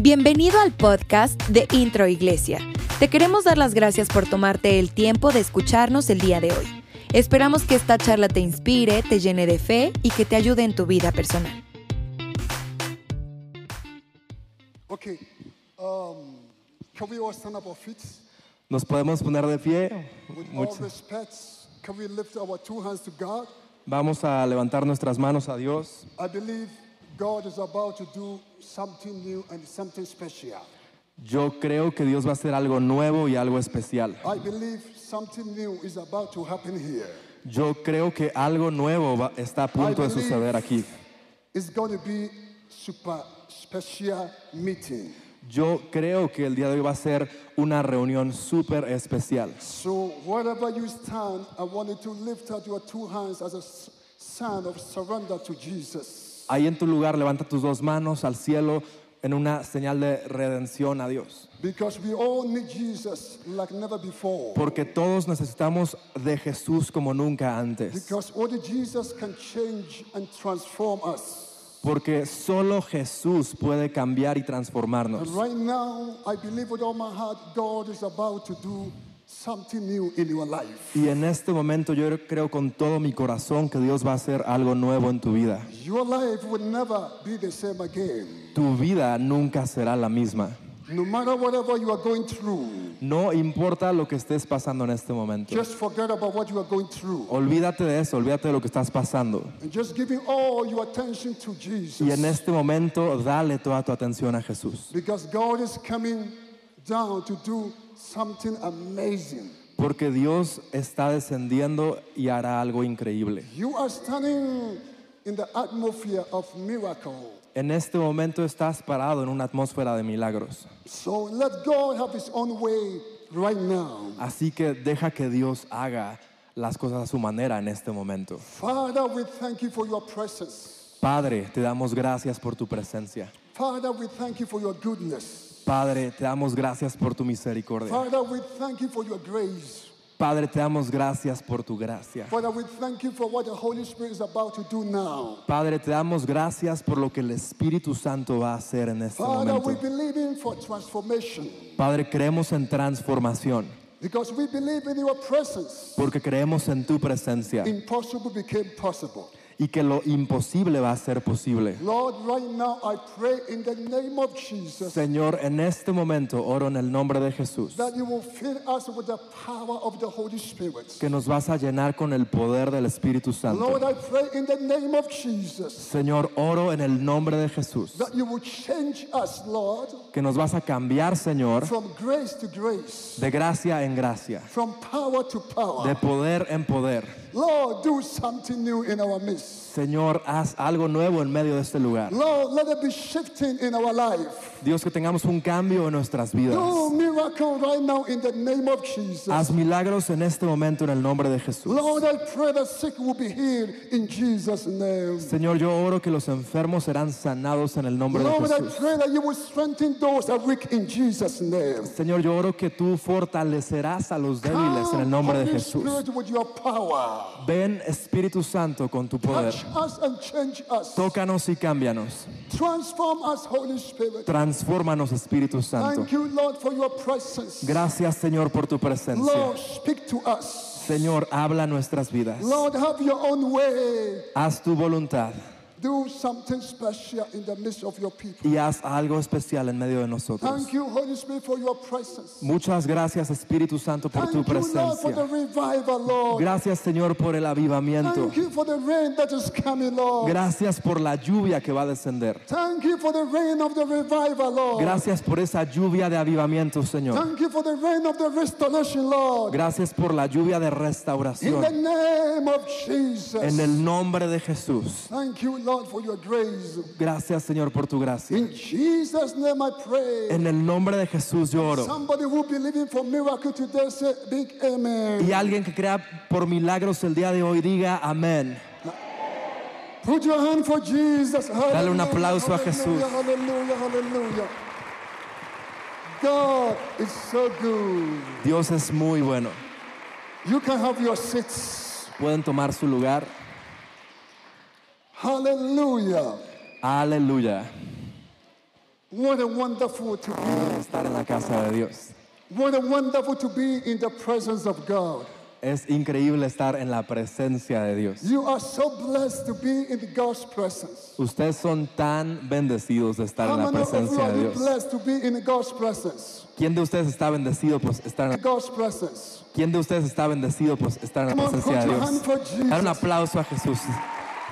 Bienvenido al podcast de Intro Iglesia. Te queremos dar las gracias por tomarte el tiempo de escucharnos el día de hoy. Esperamos que esta charla te inspire, te llene de fe y que te ayude en tu vida personal. Okay. Can we all stand up our feet? Nos podemos poner de pie. Can we lift our two hands to God? Vamos a levantar nuestras manos a Dios. I believe God is about to do something new and something special. Yo creo que Dios va a hacer algo nuevo y algo especial. I believe something new is about to happen here. Yo creo que algo nuevo está a punto de suceder aquí. It's going to be super special meeting. Yo creo que el día de hoy va a ser una reunión súper especial. So wherever you stand, I want you to lift up your two hands as a sign of surrender to Jesus. Ahí en tu lugar levanta tus dos manos al cielo en una señal de redención a Dios. Because we all need Jesus like never before. Porque todos necesitamos de Jesús como nunca antes. Because only Jesus can change and transform us. Porque solo Jesús puede cambiar y transformarnos. Y en este momento yo creo con todo mi corazón que Dios va a hacer algo nuevo en tu vida. Tu vida nunca será la misma. No importa lo que estés pasando en este momento. Olvídate de eso, olvídate de lo que estás pasando. Y en este momento dale toda tu atención a Jesús. Porque Dios está descendiendo y hará algo increíble. En este momento estás parado en una atmósfera de milagros. Así que deja que Dios haga las cosas a su manera en este momento. Padre, te damos gracias por tu presencia. Padre, te damos gracias por tu misericordia. Padre, te damos gracias por tu gracia. Padre, te damos gracias por lo que el Espíritu Santo va a hacer en este momento. Padre, creemos en transformación. Porque creemos en tu presencia. Y que lo imposible va a ser posible. Señor, en este momento oro en el nombre de Jesús que nos vas a llenar con el poder del Espíritu Santo. Señor, oro en el nombre de Jesús que nos vas a cambiar, Señor, de gracia en gracia, de poder en poder. Señor, haz algo nuevo en medio de este lugar. Dios, que tengamos un cambio en nuestras vidas. Haz milagros en este momento en el nombre de Jesús. Señor, yo oro que los enfermos serán sanados en el nombre de Jesús. Señor, yo oro que tú fortalecerás a los débiles en el nombre de Jesús. Ven, Espíritu Santo, con tu poder. Tócanos y cámbianos. Transfórmanos, Espíritu Santo. Gracias, Señor, por tu presencia. Señor, habla nuestras vidas. Haz tu voluntad. Y haz algo especial en medio de nosotros. Muchas gracias, Espíritu Santo, por tu presencia. Gracias, Señor, por el avivamiento. Gracias por la lluvia que va a descender. Gracias por esa lluvia de avivamiento, Señor. Gracias por la lluvia de restauración. En el nombre de Jesús. Gracias, Señor, por tu gracia. En el nombre de Jesús yo oro. Y alguien que crea por milagros el día de hoy diga amén. Dale un aplauso a Jesús. Dios es muy bueno. Pueden tomar su lugar. Aleluya. What a wonderful to be. Estar en la casa de Dios. What a wonderful to be in the presence of God. Es increíble estar en la presencia de Dios. You are so blessed to be in God's presence. Ustedes son tan bendecidos de estar en la presencia de Dios. Blessed to be in God's presence. ¿Quién de ustedes está bendecido por estar en God's presence? ¿Quién de ustedes está bendecido por estar en la presencia de Dios? Dar un aplauso a Jesús.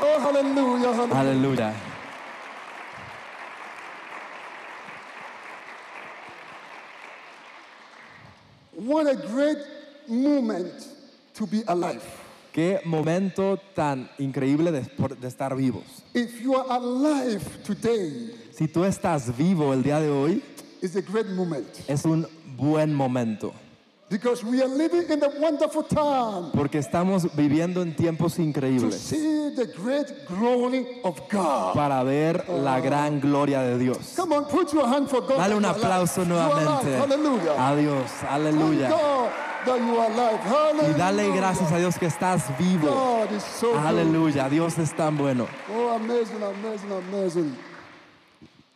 Oh, aleluya. Aleluya. What a great moment to be alive. Qué momento tan increíble de estar vivos. If you are alive today, si tú estás vivo el día de hoy, it's a great moment. Es un buen momento. Because we are living in a wonderful time. Porque estamos viviendo en tiempos increíbles. To see the great glory of God. Para ver la gran gloria de Dios. Come on, put your hand for God. Dale un aplauso nuevamente. Aleluya. Adiós, aleluya. Y dale gracias a Dios que estás vivo. So aleluya, Dios es tan bueno. Oh, amazing, amazing, amazing.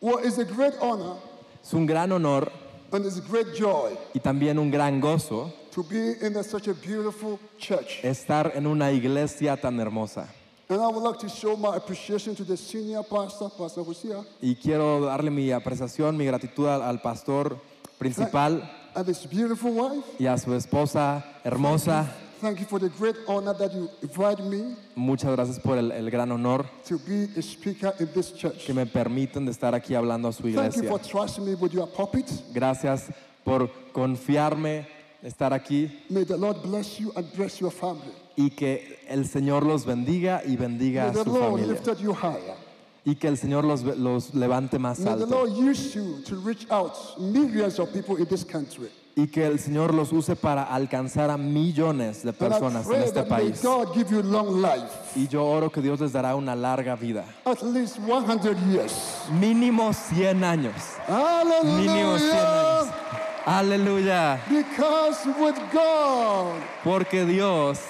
Well, it's a great honor. Es un gran honor. And it's a great joy y también un gran gozo to be in such a beautiful church. Estar en una iglesia tan hermosa. Y quiero darle mi apreciación, mi gratitud al pastor principal and his beautiful wife. Y a su esposa hermosa. Thank you for the great honor that you invite me. Muchas gracias por el gran honor to be a speaker in this church. Que me permiten de estar aquí hablando a su iglesia. Thank you for trusting me with your puppet. Gracias por confiarme estar aquí. May the Lord bless you and bless your family. Y que el Señor los bendiga y bendiga a su familia. Y que el Señor los levante más alto. May the Lord use you to reach out millions of people in this country. Y que el Señor los use para alcanzar a millones de personas en este país. Y yo oro que Dios les dará una larga vida. At least 100 years. Mínimo 100 años. Aleluya. Mínimo 100 años. Aleluya. Because with God, porque Dios,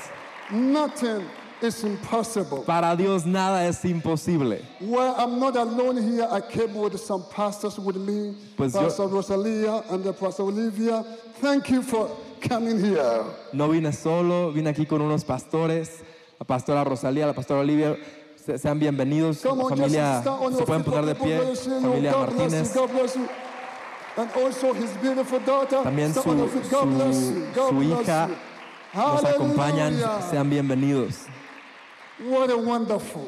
nothing is impossible. Para Dios nada es imposible. Well, I'm not alone here. I came with some pastors with me, pues Pastor Rosalía and Pastor Olivia. Thank you for coming here. No vine solo, vine aquí con unos pastores, la pastora Rosalía, la pastora Olivia. Sean bienvenidos, on, familia. Se pueden poner de pie, familia Martínez. And also his beautiful daughter. También su hija nos acompañan. Sean bienvenidos. What a wonderful.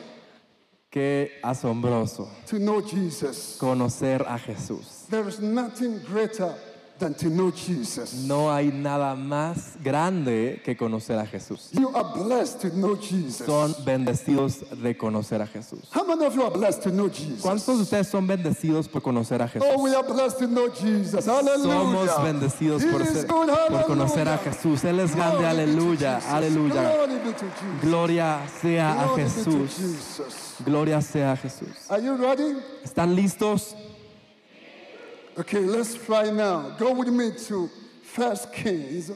Qué asombroso. To know Jesus. Conocer a Jesús. There is nothing greater than to know Jesus. No hay nada más grande que conocer a Jesús. You are blessed to know Jesus. Son bendecidos de conocer a Jesús. How many of you are blessed to know Jesus? ¿Cuántos de ustedes son bendecidos por conocer a Jesús? Oh, we are blessed to know Jesus. Hallelujah. Somos bendecidos por conocer a Jesús. Él es grande, aleluya, aleluya. Gloria sea a Jesús. Gloria sea a Jesús. Are you ready? ¿Están listos? Okay, let's fly now. Go with me to 1 Kings.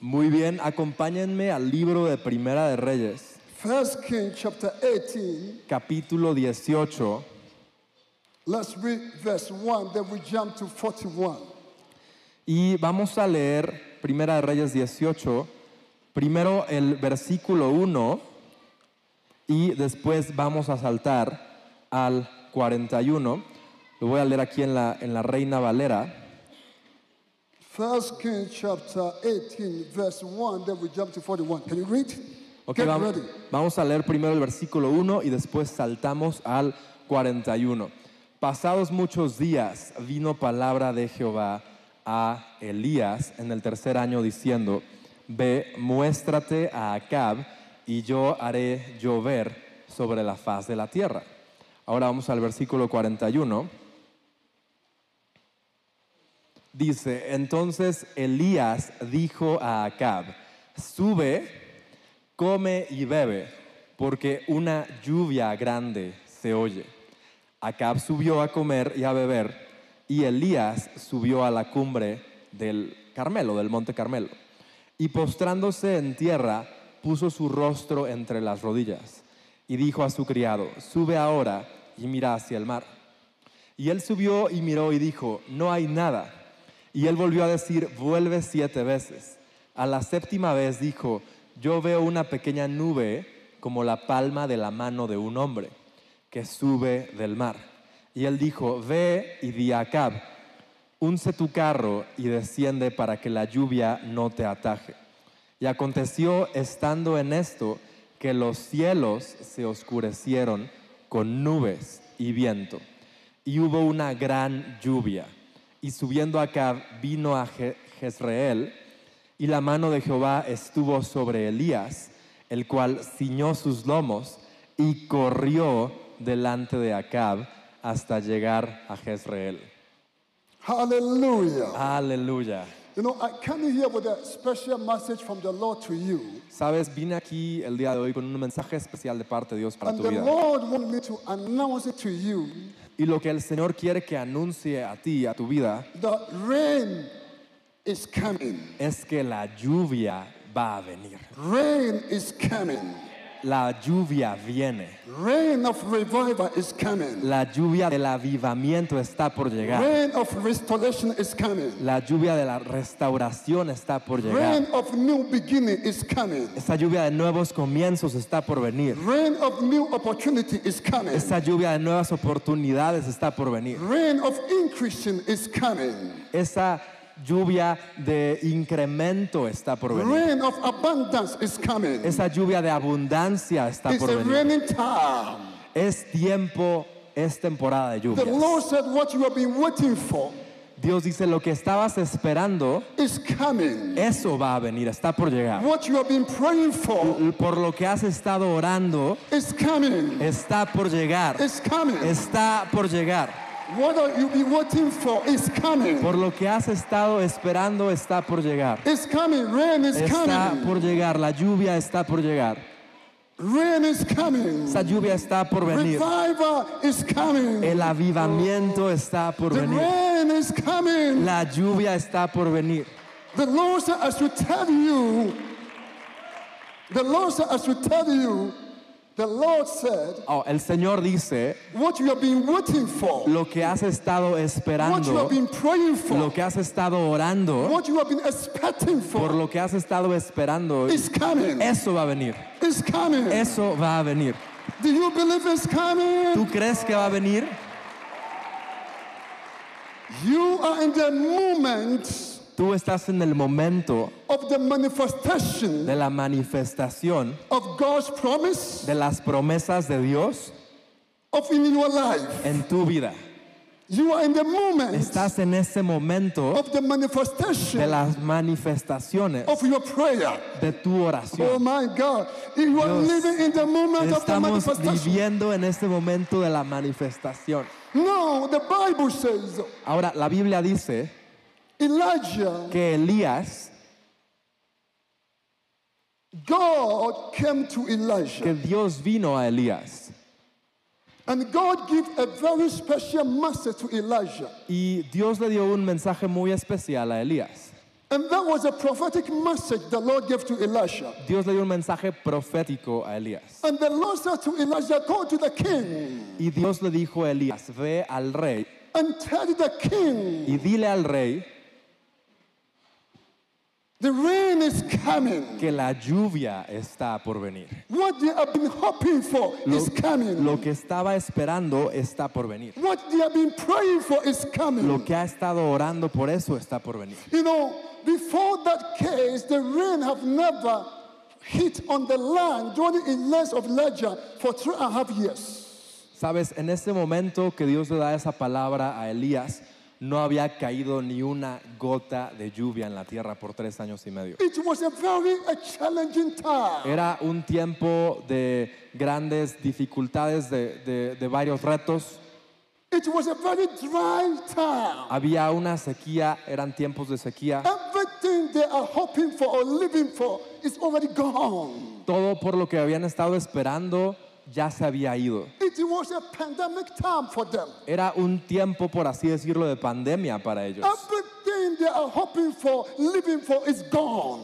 Muy bien, acompáñenme al libro de Primera de Reyes. 1 Kings chapter 18. Capítulo 18. Let's read verse 1, then we jump to 41. Y vamos a leer Primera de Reyes 18, primero el versículo 1 y después vamos a saltar al 41. Lo voy a leer aquí en la Reina Valera. 1 Kings chapter 18 verse 1, then we jump to 41. Can you read? Okay, vamos a leer primero el versículo 1 y después saltamos al 41. Pasados muchos días vino palabra de Jehová a Elías en el tercer año diciendo: Ve, muéstrate a Acab y yo haré llover sobre la faz de la tierra. Ahora vamos al versículo 41. Dice: Entonces Elías dijo a Acab: Sube, come y bebe, porque una lluvia grande se oye. Acab subió a comer y a beber, y Elías subió a la cumbre del Carmelo, del Monte Carmelo. Y postrándose en tierra, puso su rostro entre las rodillas, y dijo a su criado: Sube ahora y mira hacia el mar. Y él subió y miró y dijo, no hay nada. Y él volvió a decir, vuelve 7 veces. A la 7ª vez dijo, yo veo una pequeña nube como la palma de la mano de un hombre que sube del mar. Y él dijo, ve y di a Acab, unce tu carro y desciende para que la lluvia no te ataje. Y aconteció, estando en esto, que los cielos se oscurecieron con nubes y viento, y hubo una gran lluvia. Y subiendo Acab vino a Jezreel, y la mano de Jehová estuvo sobre Elías, el cual ciñó sus lomos y corrió delante de Acab hasta llegar a Jezreel. Aleluya. Aleluya. Sabes, vine aquí el día de hoy con un mensaje especial de parte de Dios para tu vida. Y lo que el Señor quiere que anuncie a ti, a tu vida, es que la lluvia va a venir. La lluvia viene. Rain of revival is coming. La lluvia del avivamiento está por llegar. Rain of restoration is coming. La lluvia de la restauración está por llegar. Rain of new beginning is coming. Esa lluvia de nuevos comienzos está por venir. Rain of new opportunity is coming. Esa lluvia de nuevas oportunidades está por venir. Rain of increasing is coming. Esa lluvia de incremento está por venir. Esa lluvia de abundancia está por venir. Es tiempo, es temporada de lluvias. Dios dice, lo que estabas esperando, eso va a venir, está por llegar. Por lo que has estado orando, está por llegar. Está por llegar. What you be waiting for is coming. Por lo que has estado esperando está por llegar. It's coming. Rain is coming. Está por llegar. La lluvia está por llegar. Rain is coming. Esa lluvia está por venir. Revival is coming. El avivamiento está por venir. Rain is coming. La lluvia está por venir. The Lord said, I should tell you. The Lord said, el Señor dice, what you have been waiting for, lo que has estado esperando, what you have been praying for, lo que has estado orando, what you have been expecting for, por lo que has estado esperando, is coming. Eso va a venir. It's coming. Eso va a venir. Do you believe it's coming? ¿Tú crees que va a venir? You are in the moment. Tú estás en el momento de la manifestación de las promesas de Dios en tu vida. Estás en ese momento de las manifestaciones de tu oración. Oh my God. Estamos viviendo en este momento de la manifestación. Ahora, la Biblia dice que Elías, que Dios vino a Elías. Y Dios le dio un mensaje muy especial a Elías. Dios le dio un mensaje profético a Elías. Y Dios le dijo a Elías, ve al rey y dile al rey, the rain is coming. Que la lluvia está por venir. What they have been hoping for is coming. Lo que estaba esperando está por venir. What they have been praying for is coming. Lo que ha estado orando por eso está por venir. You know, before that case, the rain have never hit on the land during the illness of Elijah for 3.5 years. Sabes, en ese momento que Dios le da esa palabra a Elías, no había caído ni una gota de lluvia en la tierra por 3 años y medio. Era un tiempo de grandes dificultades, de varios retos. Había una sequía, eran tiempos de sequía. Todo por lo que habían estado esperando ya se había ido. Era un tiempo, por así decirlo, de pandemia para ellos.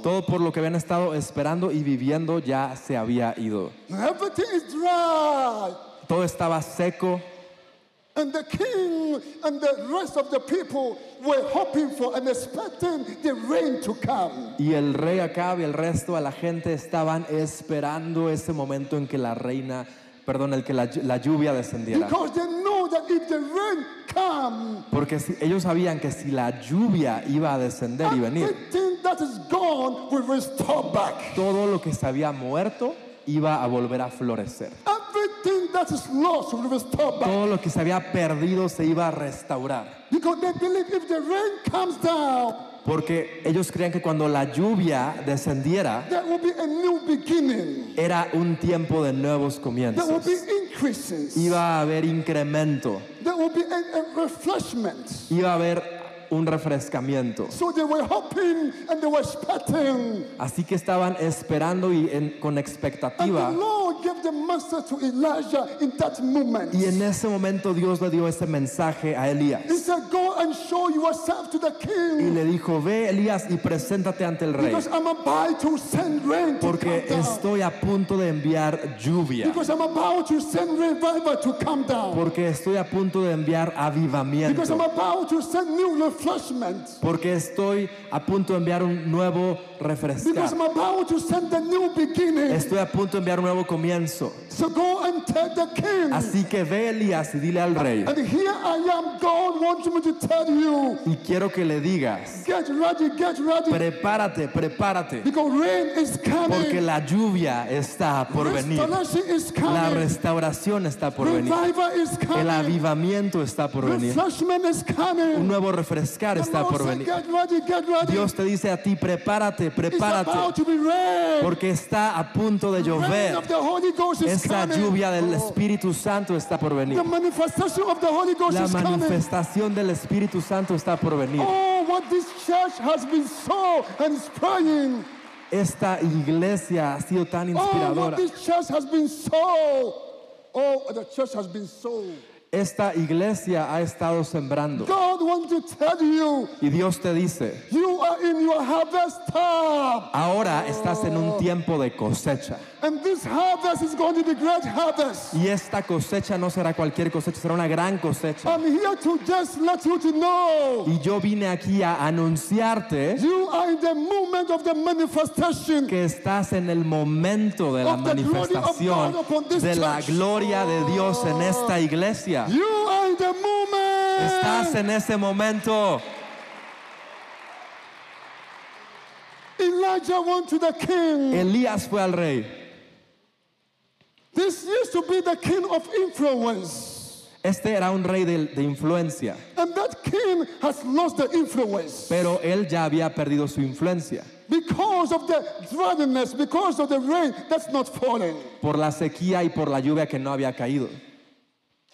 Todo por lo que habían estado esperando y viviendo ya se había ido. Todo estaba seco. And the king and the rest of the people were hoping for and expecting the rain to come. Y el rey Acab y el resto de la gente estaban esperando ese momento en que la reina, perdón, el que la lluvia descendiera. Because they know that if the rain come, porque ellos sabían que si la lluvia iba a descender y venir, that is gone will restore back. Todo lo que se había muerto iba a volver a florecer. Everything that is lost will restore back. Todo lo que se había perdido se iba a restaurar. Because they believe if the rain comes down, porque ellos creían que cuando la lluvia descendiera era un tiempo de nuevos comienzos. Iba a haber incremento. Iba a haber un refrescamiento. Así que estaban esperando y con expectativa. Y en ese momento Dios le dio ese mensaje a Elías. Y le dijo: ve, Elías, y preséntate ante el rey, porque estoy a punto de enviar lluvia, porque estoy a punto de enviar avivamiento, porque estoy a punto de enviar un nuevo refrescar, estoy a punto de enviar un nuevo comienzo. Así que ve, Elías, y dile al rey, y quiero que le digas: get ready. Prepárate, porque la lluvia está por venir, la restauración está por venir, el avivamiento está por venir, un nuevo refrescar está por venir. Dios te dice a ti: prepárate, porque está a punto de llover. Esta lluvia del Espíritu Santo está por venir. La manifestación del Espíritu Santo está por venir. Esta iglesia ha sido tan inspiradora. Esta iglesia ha estado sembrando. Y Dios te dice: ahora estás en un tiempo de cosecha. Y esta cosecha no será cualquier cosecha, será una gran cosecha. Y yo vine aquí a anunciarte que estás en el momento de la manifestación de la gloria de Dios en esta iglesia. Estás en ese momento. Elías fue al rey. This used to be the king of influence. Este era un rey de influencia. And that king has lost the influence. Pero él ya había perdido su influencia. Because of the dryness, because of the rain that's not falling. Por la sequía y por la lluvia que no había caído.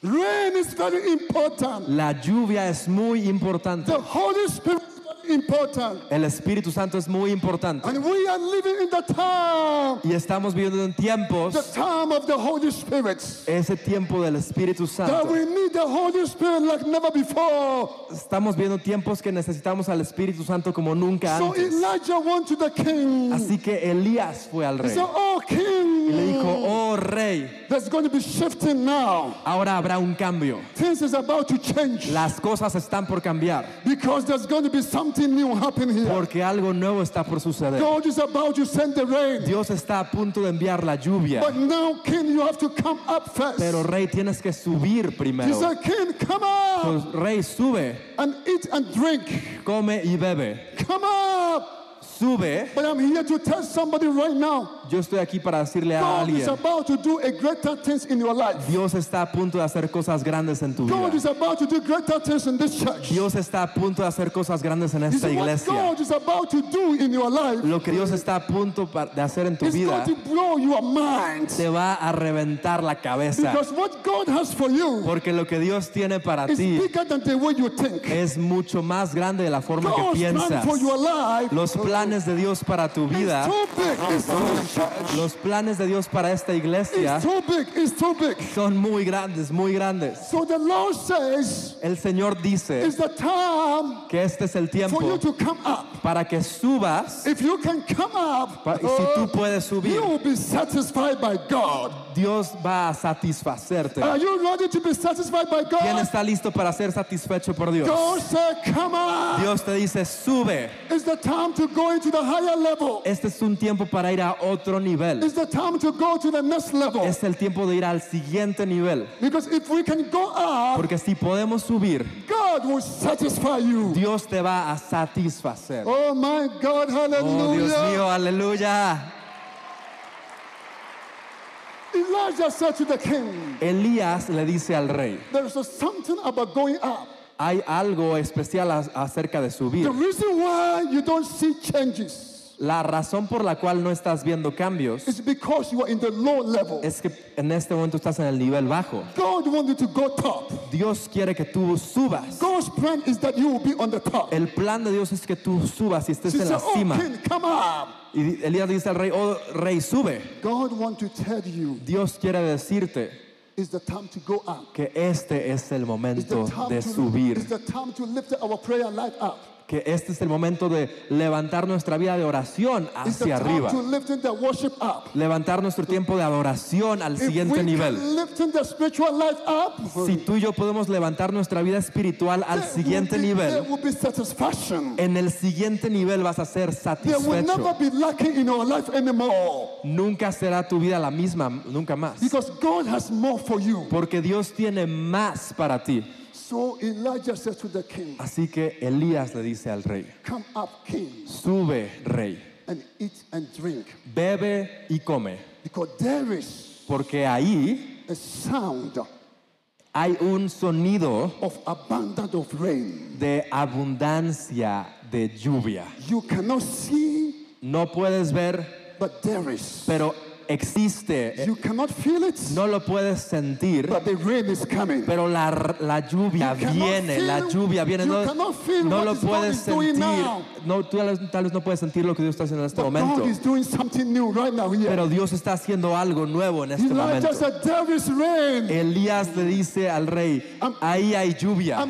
Rain is very important. La lluvia es muy importante. The Holy Spirit is important. El Espíritu Santo es muy importante. And we are living in the time. Y estamos viviendo en tiempos. The time of the Holy Spirit. Ese tiempo del Espíritu Santo. That we need the Holy Spirit like never before. Estamos viviendo tiempos que necesitamos al Espíritu Santo como nunca antes. So Elijah went to the king. Así que Elías fue al rey. He said, "Oh, king." Y le dijo: "Oh, rey." There's going to be shifting now. Ahora habrá un cambio. Things is about to change. Las cosas están por cambiar. Because there's going to be something new happening here. Porque algo nuevo está por suceder. God is about to send the rain. Dios está a punto de enviar la lluvia. But now, king, you have to come up first. Pero rey, tienes que subir primero. He said, "King, come up." Pues, rey, sube. And eat and drink. Come y bebe. Come up. Sube. But I'm here to tell somebody right now. Yo estoy aquí para decirle a alguien: God is about to do a greater things in your life. Dios está a punto de hacer cosas grandes en tu vida. God is about to do greater things in this church. Dios está a punto de hacer cosas grandes en esta iglesia. What God is about to do in your life. Lo que Dios está a punto de hacer en tu vida. It's going to blow your mind. Te va a reventar la cabeza. Because what God has for you. Porque lo que Dios tiene para ti es mucho más grande de la forma que piensas. Los planes planes de Dios para tu vida, los planes de Dios para esta iglesia son muy grandes, muy grandes. El Señor dice que este es el tiempo para que subas. Si tú puedes subir, Dios va a satisfacerte. ¿Quién está listo para ser satisfecho por Dios? Dios te dice, sube. Este es un tiempo para ir a otro nivel. Es el tiempo de ir al siguiente nivel. Porque si podemos subir, Dios te va a satisfacer. Oh, Dios mío, aleluya. Elías le dice al rey, hay algo especial acerca de subir. La razón por la cual no estás viendo cambios es que en este momento estás en el nivel bajo. Dios quiere que tú subas. El plan de Dios es que tú subas y estés en la cima. Y Elías dice al rey, oh rey, sube. Dios quiere decirte que este es el momento de subir, que este es el momento de levantar nuestra vida de oración hacia arriba, levantar nuestro tiempo de adoración al siguiente nivel. Si tú y yo podemos levantar nuestra vida espiritual al siguiente nivel, en el siguiente nivel vas a ser satisfecho. Nunca será tu vida la misma, nunca más, porque Dios tiene más para ti. Así que Elías le dice al rey, sube, rey, bebe y come, porque ahí hay un sonido de abundancia de lluvia. No puedes ver, pero existe. No lo puedes sentir, pero la lluvia viene, la lluvia viene. No lo puedes sentir. No, tú tal vez no puedes sentir lo que Dios está haciendo en este momento, pero Dios está haciendo algo nuevo en este momento. Elías le dice al rey, ahí hay lluvia.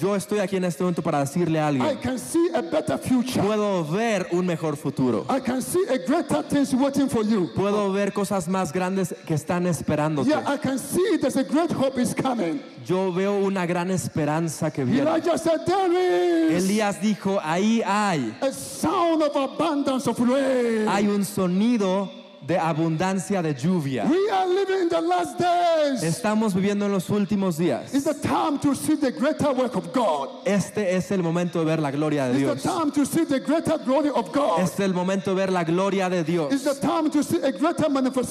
Yo estoy aquí en este momento para decirle a alguien, puedo ver un mejor futuro. Puedo ver cosas más grandes que están esperándote. Yo veo una gran esperanza que viene. Elías dijo, ahí hay. Hay un sonido de abundancia de lluvia. Estamos viviendo en los últimos días. Este es el momento de ver la gloria de Dios. Este es el momento de ver la gloria de Dios. Es el momento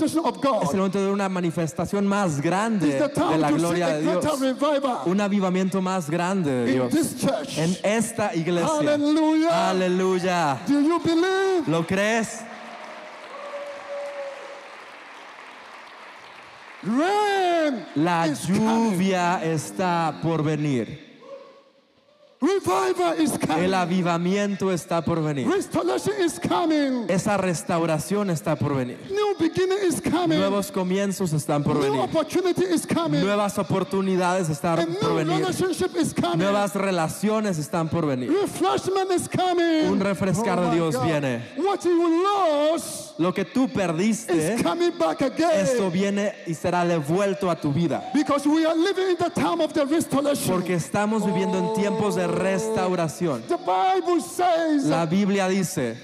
de ver una manifestación más grande de la gloria de Dios. Un avivamiento más grande de Dios en esta iglesia. Aleluya. Aleluya. ¿Lo crees? La lluvia está por venir. El avivamiento está por venir. Esa restauración está por venir. Nuevos comienzos están por venir. Nuevas oportunidades están por venir. Nuevas relaciones están por venir. Un refrescar de Dios viene. Lo que tú perdiste, esto viene y será devuelto a tu vida, porque estamos viviendo en tiempos de restauración. La Biblia dice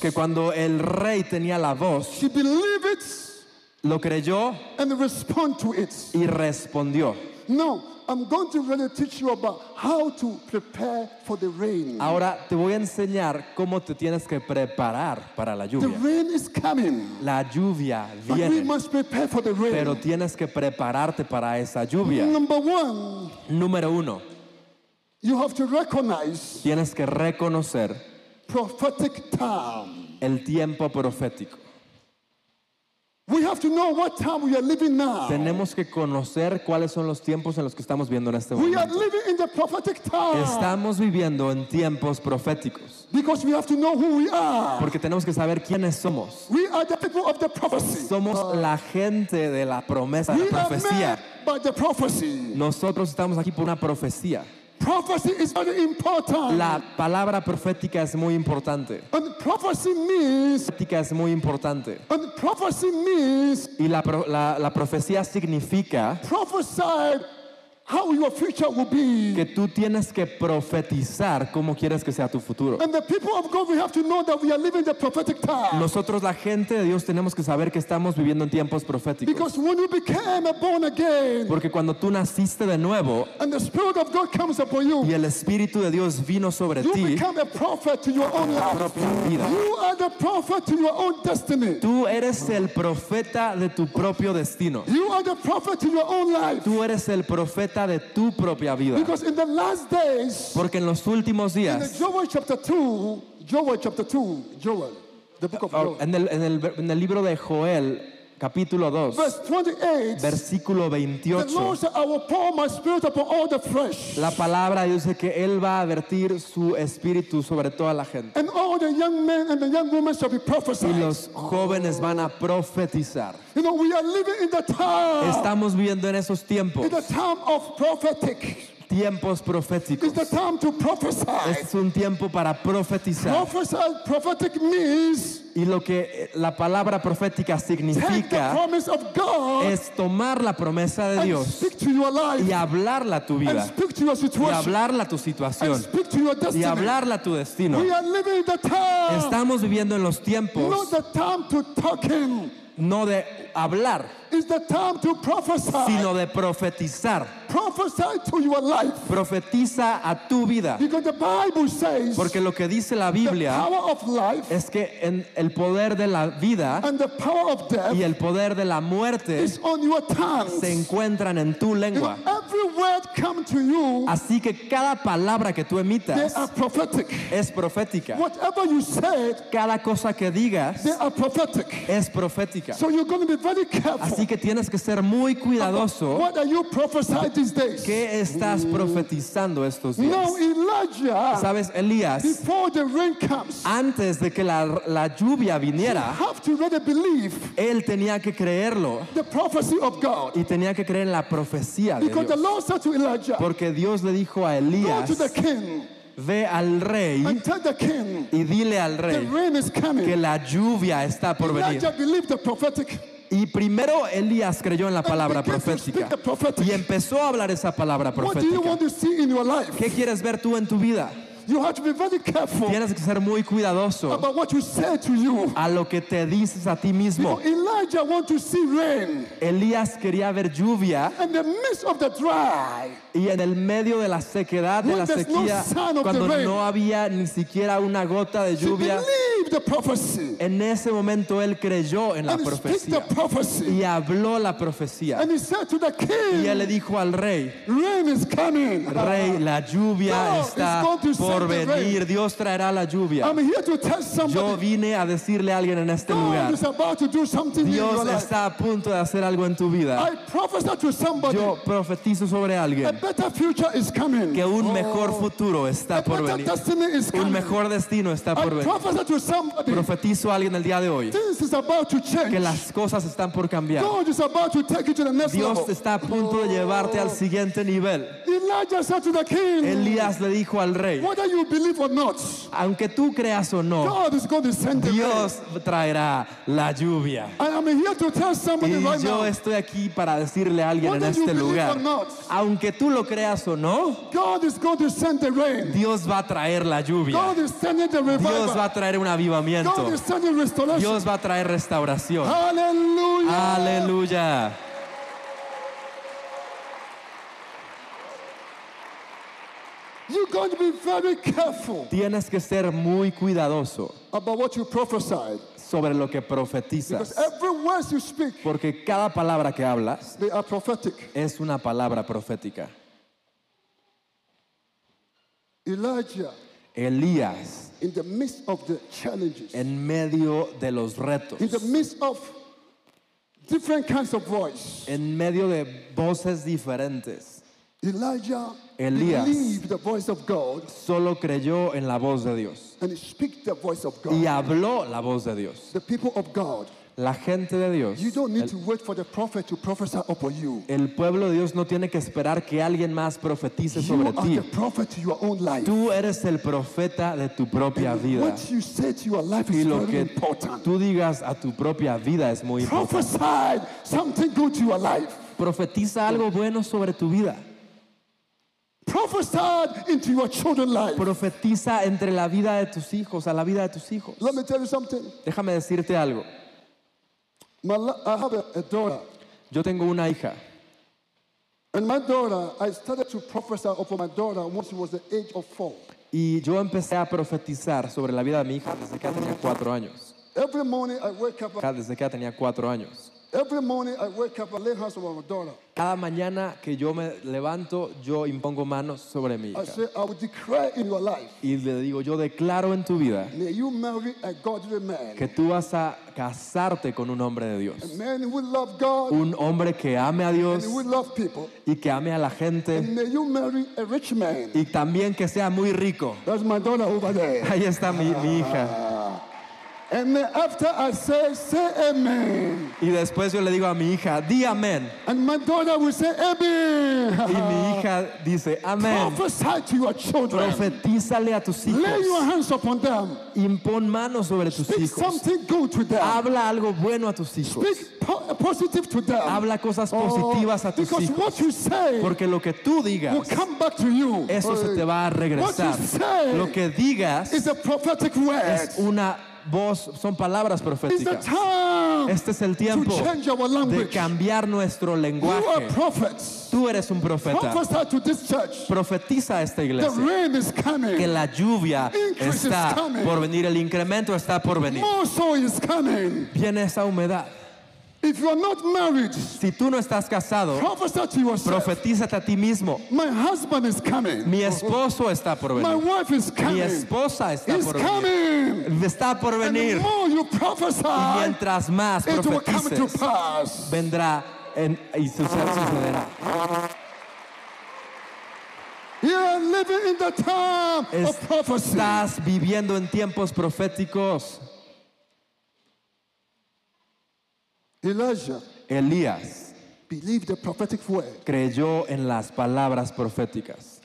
que cuando el rey tenía la voz, lo creyó y respondió. Ahora te voy a enseñar cómo te tienes que preparar para la lluvia. La lluvia viene, pero tienes que prepararte para esa lluvia. Número uno, tienes que reconocer el tiempo profético. We have to know what time we are living now. Tenemos que conocer cuáles son los tiempos en los que estamos viviendo en este momento. We are living in the prophetic time. Estamos viviendo en tiempos proféticos. Because we have to know who we are. Porque tenemos que saber quiénes somos. We are the people of the prophecy. Somos la gente de la promesa, la profecía. By the prophecy. Nosotros estamos aquí por una profecía. Prophecy is very important. La palabra profética es muy importante. And prophecy means, profética es muy importante. And prophecy means, y la profecía significa how your future will be. Que tú tienes que profetizar cómo quieres que sea tu futuro. Nosotros, la gente de Dios, tenemos que saber que estamos viviendo en tiempos proféticos. Because when you became born again, porque cuando tú naciste de nuevo and the Spirit of God comes upon you, y el Espíritu de Dios vino sobre ti, tú eres el profeta de tu propio destino. Tú eres el profeta de tu propia vida. Porque en los últimos días, en el libro de Joel, capítulo 2, versículo 28, la palabra dice que Él va a vertir su espíritu sobre toda la gente. Y los jóvenes van a profetizar. Estamos viviendo en esos tiempos. Tiempos proféticos. Es un tiempo para profetizar. Y lo que la palabra profética significa es tomar la promesa de Dios y hablarla a tu vida, y hablarla a tu situación, y hablarla a tu destino. Estamos viviendo en los tiempos, no de hablar, sino de profetizar. Profetiza a tu vida. Porque lo que dice la Biblia es que en el poder de la vida y el poder de la muerte se encuentran en tu lengua. Así que cada palabra que tú emitas es profética. Cada cosa que digas es profética. Así que tienes que ser muy cuidadoso. ¿Qué estás profetizando estos días? ¿Sabes, Elías? Antes de que la lluvia viniera, él tenía que creerlo y tenía que creer en la profecía de Dios. Porque Dios le dijo a Elías: ve al rey y dile al rey que la lluvia está por venir. Y primero Elías creyó en la palabra profética y empezó a hablar esa palabra profética. ¿Qué quieres ver tú en tu vida? Tienes que ser muy cuidadoso a lo que te dices a ti mismo. Elías quería ver lluvia, y en el medio de la sequedad, de la sequía, cuando no había ni siquiera una gota de lluvia, en ese momento él creyó en la profecía y habló la profecía. Y él le dijo al rey: rey, la lluvia está por venir, Dios traerá la lluvia. Yo vine a decirle a alguien en este lugar: Dios está a punto de hacer algo en tu vida. Yo profetizo sobre alguien que un mejor futuro está por venir, un mejor destino está por venir. Profetizo a alguien el día de hoy que las cosas están por cambiar. Dios está a punto de llevarte al siguiente nivel. Elías le dijo al rey: aunque tú creas o no, Dios traerá la lluvia. Y yo estoy aquí para decirle a alguien en este lugar: aunque tú lo creas o no, Dios va a traer la lluvia. Dios va a traer un avivamiento. Dios va a traer restauración. Aleluya. Aleluya. You're going to be very careful. Tienes que ser muy cuidadoso about what you prophesied. Sobre lo que profetizas. Porque cada palabra que hablas es una palabra profética. Elías, en medio de los retos, different kinds of voice. En medio de voces diferentes. Elías solo creyó en la voz de Dios y habló la voz de Dios. La gente de Dios, el pueblo de Dios no tiene que esperar que alguien más profetice sobre ti. Tú eres el profeta de tu propia vida. Y lo que tú digas a tu propia vida es muy importante. Profetiza algo bueno sobre tu vida. Profetiza entre la vida de tus hijos, a la vida de tus hijos. Déjame decirte algo. Yo tengo una hija. Y yo empecé a profetizar sobre la vida de mi hija desde que ella tenía 4 años. Cada mañana que yo me levanto, yo impongo manos sobre mi hija. Y le digo, yo declaro en tu vida que tú vas a casarte con un hombre de Dios. Un hombre que ame a Dios y que ame a la gente. Y también que sea muy rico. Ahí está mi hija. And after I say amen. Y después yo le digo a mi hija, di amén. And my daughter will say amen. Y mi hija dice amén. Profetízale a tus hijos. Lay your hands upon them. Impon manos sobre tus hijos. Something good to them. Habla algo bueno a tus hijos. Speak positive to them. Habla cosas positivas a tus hijos. What you say, porque lo que tú digas, will come back to you. Eso se te va a regresar. Lo que digas is a prophetic word. Es una voz, son palabras proféticas. Este es el tiempo de cambiar nuestro lenguaje. Tú eres un profeta. Profetiza a esta iglesia que la lluvia está por venir, el incremento está por venir. Viene esa humedad. If you are not married, si tú no estás casado, profetízate a ti mismo. My husband is coming. Mi esposo está por venir. My wife is coming. Mi esposa está por venir. Está por venir. And the more you prophesy, y mientras más profetices, vendrá y sucederá. Estás viviendo en tiempos proféticos. Elías creyó en las palabras proféticas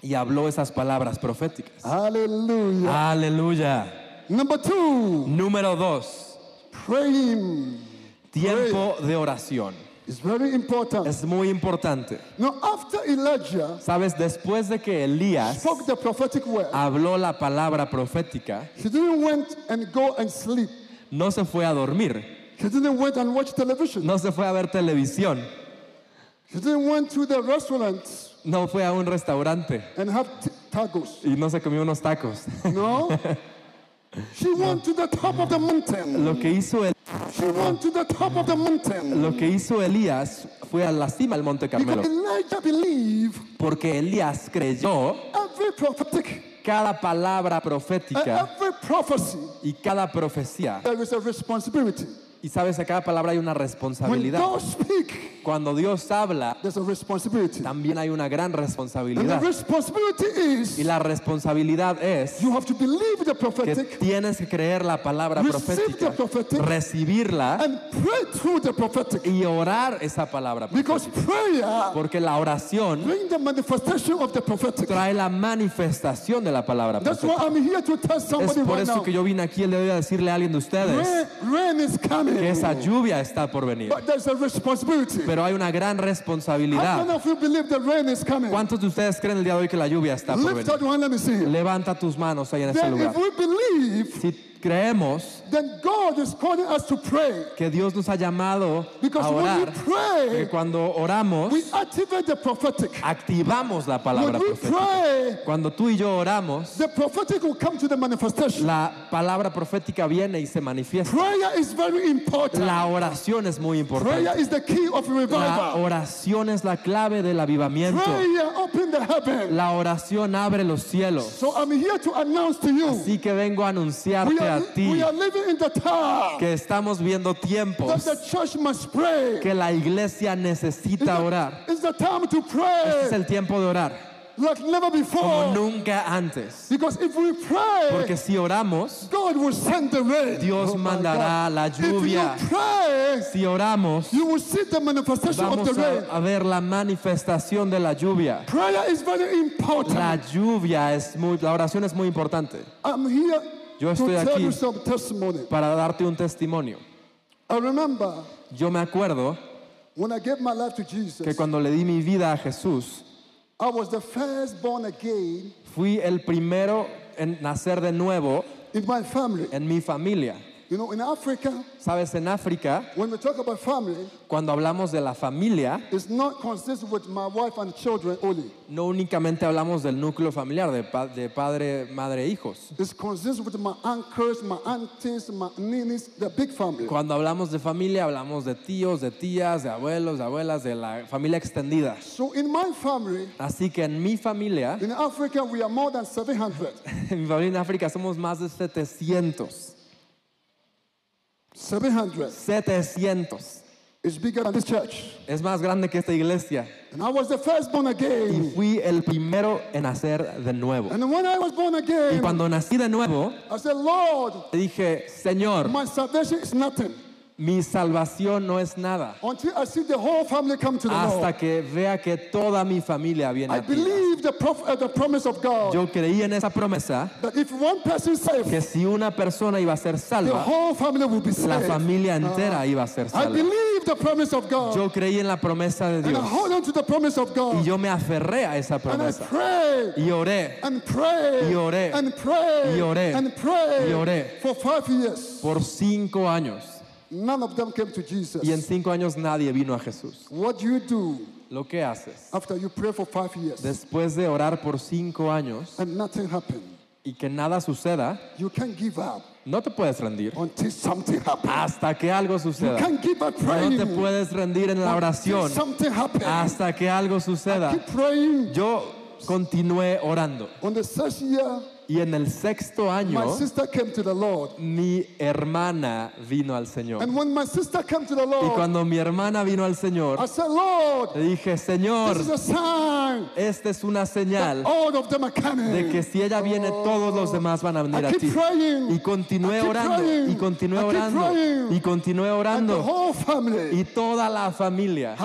y habló esas palabras proféticas. Aleluya. Aleluya. Número 2. Tiempo de oración. Es muy importante. Sabes, después de que Elías habló la palabra profética, no se fue a dormir. No se fue a ver televisión. No fue a un restaurante y no se comió unos tacos. No. Lo que hizo Elías fue a la cima del Monte Carmelo. Porque Elías creyó cada palabra profética y cada profecía. Y sabes, a cada palabra hay una responsabilidad. Cuando Dios habla, también hay una gran responsabilidad. Y la responsabilidad es que tienes que creer la palabra profética, recibirla y orar esa palabra profética. Porque la oración trae la manifestación de la palabra profética. Es por eso que yo vine aquí el día de hoy a decirle a alguien de ustedes que esa lluvia está por venir. Pero hay una gran responsabilidad. ¿Cuántos de ustedes creen el día de hoy que la lluvia está por venir? Levanta tus manos ahí en ese lugar. Si creemos que Dios nos ha llamado a orar, que cuando oramos activamos la palabra profética. Cuando tú y yo oramos, la palabra profética viene y se manifiesta. La oración es muy importante. La oración es la clave del avivamiento. La oración abre los cielos. Así que vengo a anunciarte a ti que estamos viendo tiempos que la iglesia necesita orar. Este es el tiempo de orar like never before. Como nunca antes. Because if we pray, porque si oramos, God will send the rain. Dios mandará la lluvia. If you pray, si oramos, you will see the manifestation vamos of the rain. A ver la manifestación de la lluvia. Prayer is very important. La lluvia es muy, la oración es muy importante. I'm here yo estoy to tell aquí you some testimony. Para darte un testimonio. I remember, yo me acuerdo when I gave my life to Jesus, que cuando le di mi vida a Jesús, I was the first born again. Fui el primero en nacer de nuevo in my family. En mi familia. You know, in Africa, sabes, en África, when we talk about family, cuando hablamos de la familia, it's not consistent with my wife and children only. No únicamente hablamos del núcleo familiar de padre, madre e hijos. It's consistent with my uncles, my aunties, my ninis, the big family. Cuando hablamos de familia, hablamos de tíos, de tías, de abuelos, de abuelas, de la familia extendida. So in my family, así que en mi familia, in Africa we are more than 700. En mi familia en África somos más de 700. 700. It's bigger than this church. Es más grande que esta iglesia. And I was the first born again. Y fui el primero en nacer de nuevo. And when I was born again, y cuando nací de nuevo, I said, Lord, dije, Señor, my salvation is nothing. Mi salvación no es nada. Until I see the whole family come to the Lord. Hasta que vea que toda mi familia viene a ti. I believe the promise of God. Yo creí en esa promesa. That if one person saved, que si una persona iba a ser salva, the whole family would be saved. La familia entera iba a ser salva. I believe the promise of God. Yo creí en la promesa de Dios. And I hold on to the promise of God. Y yo me aferré a esa promesa. And I prayed, y oré. And prayed, y oré. And prayed, y oré. And prayed, y oré. For 5 years. Por 5 años. None of them came to Jesus. Y en 5 años nadie vino a Jesús. What do you do? Lo que haces. After you pray for 5 years. Después de orar por 5 años. And nothing happened. Y que nada suceda. You can't give up. No te puedes rendir until something happens. Hasta que algo suceda. You can't give up praying. No te puedes rendir en la oración until something happens. Hasta que algo suceda. I keep praying. Yo continué orando. On the 6th year, y en el 6º año, mi hermana vino al Señor. And when my sister came to the Lord, y cuando mi hermana vino al Señor, I said, Lord, le dije, Señor, esta es una señal de que si ella viene, todos los demás van a venir a ti. Y continué orando, y continué orando, y continué orando. Y toda la familia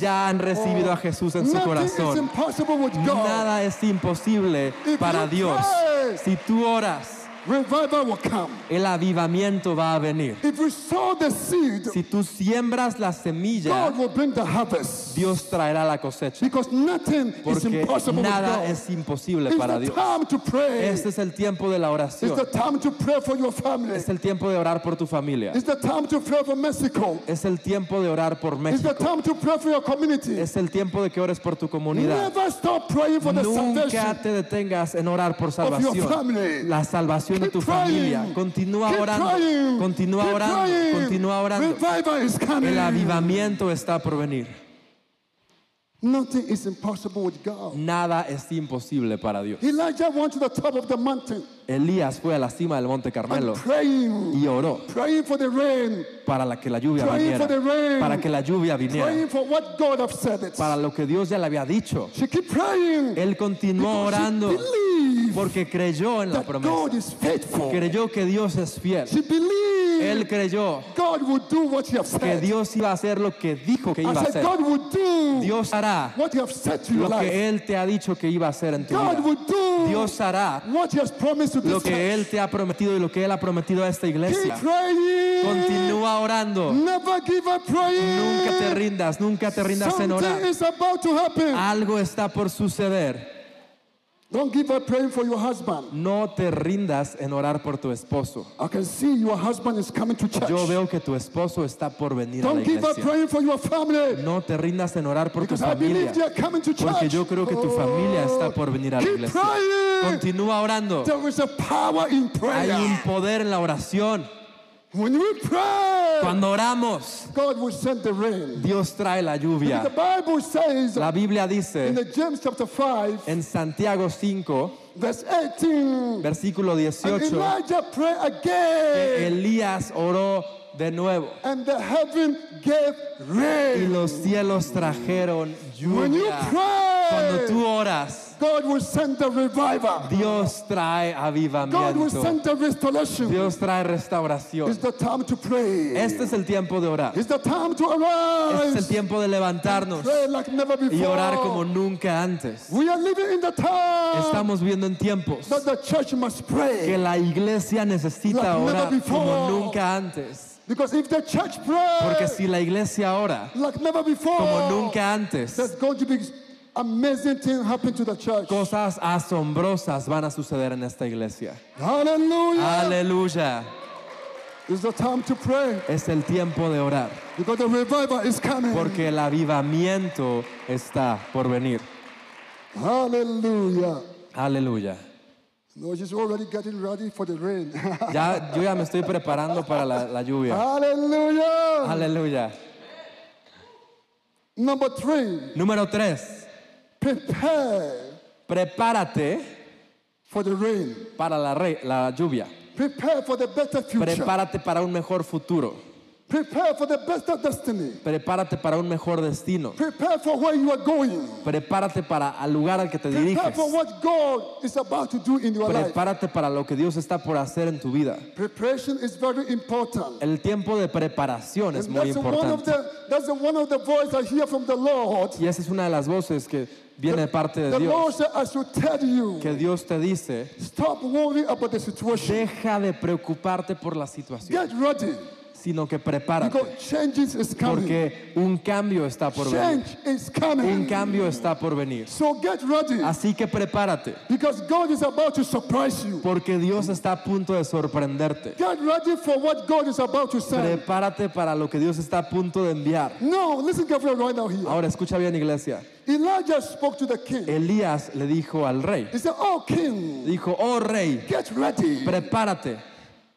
ya han recibido a Jesús en su corazón. Nada es imposible para Dios. Si tú oras, el avivamiento va a venir. Si tú siembras la semilla, Dios traerá la cosecha. Porque nada es imposible para Dios. Este es el tiempo de la oración. Es el tiempo de orar por tu familia. Es el tiempo de orar por México. Es el tiempo de que ores por tu comunidad. Nunca te detengas en orar por salvación. La salvación de tu familia. Continúa orando, continúa orando, continúa orando. El avivamiento está por venir. Nada es imposible para Dios. Elías fue a la cima del Monte Carmelo y oró para que la lluvia viniera, para que la lluvia viniera, para lo que Dios ya le había dicho. Él continuó orando porque creyó en la promesa. Creyó que Dios es fiel. Él creyó que Dios iba a hacer lo que dijo que iba a hacer. Dios hará lo que Él te ha dicho que iba a hacer en tu vida. Dios hará lo que Él te ha prometido y lo que Él ha prometido a esta iglesia. Continúa orando. Nunca te rindas. Nunca te rindas en orar. Algo está por suceder. Don't give up praying for your husband. No te rindas en orar por tu esposo. I can see your husband is coming to church. Yo veo que tu esposo está por venir a la iglesia. Don't give up praying for your family. No te rindas en orar por tu familia. Porque yo creo que tu familia está por venir a la iglesia. Continúa orando. There is a power in prayer. Hay un poder en la oración. When we pray, cuando oramos, God will send the rain. Dios trae la lluvia. The Bible says, la Biblia dice in the James chapter 5, en Santiago 5 verse 18, versículo 18, and Elijah prayed again, que Elías oró de nuevo, and the heaven gave rain. Y los cielos trajeron lluvia. When you pray, cuando tú oras, God will send the revival. Dios trae avivamiento. God will send the restoration. Dios trae restauración. It's the time to pray. Este es el tiempo de orar. It's the time to arise. Este es el tiempo de levantarnos and pray like never before. Y orar como nunca antes. We are living in the time. Estamos viviendo en tiempos that the church must pray. Que la iglesia necesita like orar never before. Como nunca antes. Because if the church prays, porque si la iglesia ora like never before, como nunca antes, there's going to be amazing things happen to the church. Cosas asombrosas van a suceder en esta iglesia. Hallelujah. Aleluya. It's the time to pray. Es el tiempo de orar. Because the revival is coming. Porque el avivamiento está por venir. Hallelujah. Aleluya. No, she's already getting ready for the rain. Ya, yo ya me estoy preparando para la lluvia. Aleluya. Aleluya. Número 3. Prepárate for the rain. Para la lluvia. Prepare for the better future. Prepárate para un mejor futuro. Prepare for the better destiny. Prepárate para un mejor destino. Prepare for where you are going. Prepárate para el lugar al que te diriges. Prepare for what God is about to do in your life. Prepárate para lo que Dios está por hacer en tu vida. Preparation is very important. El tiempo de preparación es muy importante. That's one of the voices I hear from the Lord. Y esa es una de las voces que viene de parte de Dios. Que Dios te dice, stop worrying about the situation. Deja de preocuparte por la situación. Get ready. Sino que prepárate, porque un cambio está por venir. Un cambio está por venir. Así que prepárate, porque Dios está a punto de sorprenderte. Prepárate para lo que Dios está a punto de enviar. Ahora escucha bien, iglesia. Elijah spoke to the king. Elías le dijo al rey. Dijo, oh rey, prepárate.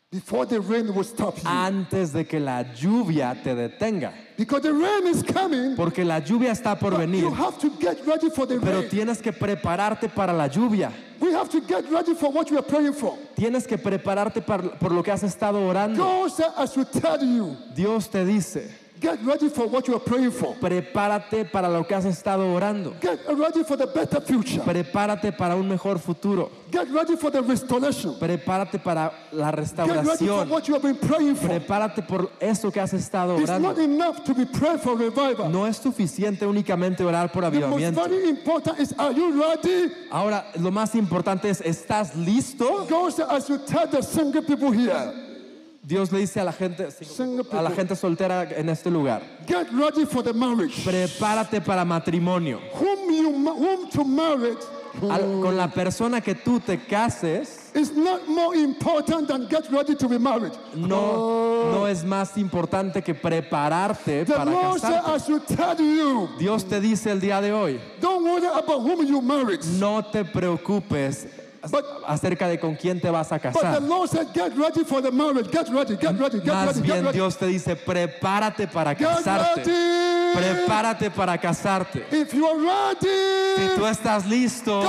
Before the rain will stop you. Antes de que la lluvia te detenga. Because the rain is coming, porque la lluvia está por venir. You have to get ready for the pero rain. Tienes que prepararte para la lluvia. We have to get ready for what we are praying for. Tienes que prepararte por lo que has estado orando. God said, I should tell you, Dios te dice, get ready for what you are praying for. Prepárate para lo que has estado orando. Get ready for the better future. Prepárate para un mejor futuro. Get ready for the restoration. Prepárate para la restauración. Get ready for what you have been praying for. Prepárate por eso que has estado orando. It's not enough to be praying for revival. No es suficiente únicamente orar por avivamiento. The most very important is, are you ready? Ahora, lo más importante es, ¿estás listo? God said, as you tell the single people here. Dios le dice a la gente soltera en este lugar, get ready for the marriage. Prepárate para matrimonio. Whom to marry, con la persona que tú te cases, it's not more important than get ready to be married. No es más importante que prepararte para casarte. Dios te dice el día de hoy, don't worry about whom you married. No te preocupes acerca de con quién te vas a casar. Más bien Dios te dice, prepárate para casarte. Prepárate para casarte. Si tú estás listo,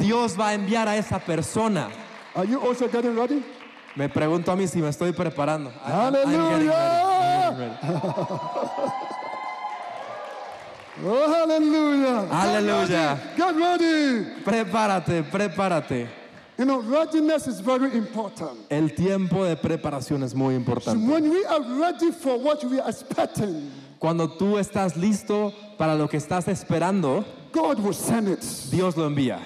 Dios va a enviar a esa persona. Me pregunto a mí si me estoy preparando. Aleluya. Oh, hallelujah. Hallelujah. Get ready. Prepárate, prepárate. You know, readiness is very important. El tiempo de preparación es muy importante. So when we are ready for what we are expecting, cuando tú estás listo para lo que estás esperando, God will send it. Dios lo envía.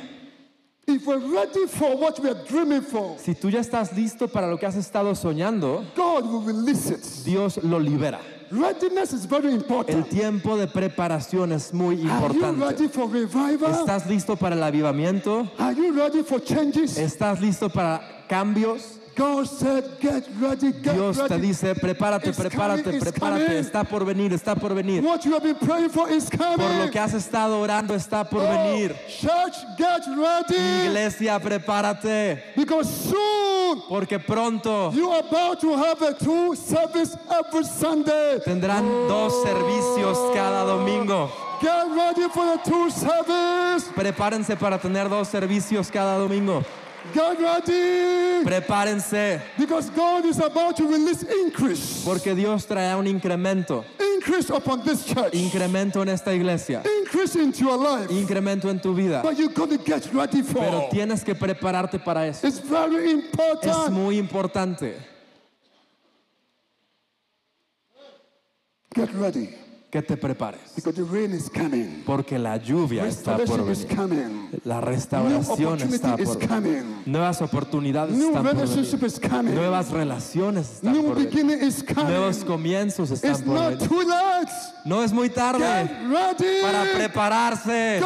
If we're ready for what we are dreaming for, si tú ya estás listo para lo que has estado soñando, God will release it. Dios lo libera. Readiness is very important. El tiempo de preparación es muy importante. Are you ready for revival? ¿Estás listo para el avivamiento? Are you ready for changes? ¿Estás listo para cambios? God said, get ready, get Dios ready. Te dice, prepárate, it's prepárate, coming, prepárate. Está por venir, está por venir. What you have been praying for is coming. Por lo que has estado orando está por venir. Church, get ready. Iglesia, prepárate. Because soon, porque pronto, you are about to have a true service every Sunday. Tendrán dos servicios cada domingo. Get ready for the true service. Prepárense para tener dos servicios cada domingo. Get ready. Prepárense. Because God is about to release increase. Porque Dios trae un incremento. Increase upon this church. Incremento en esta iglesia. Increase into your life. Incremento en tu vida. But you've got to get ready for. Pero tienes que prepararte para eso. It's very important. Es muy importante. Get ready. Que te prepares. Because the rain is coming. Porque la lluvia está por venir. La restauración está por venir. Nuevas oportunidades están por venir. Nuevas relaciones están por venir. Nuevos comienzos están por venir. No es muy tarde para prepararse.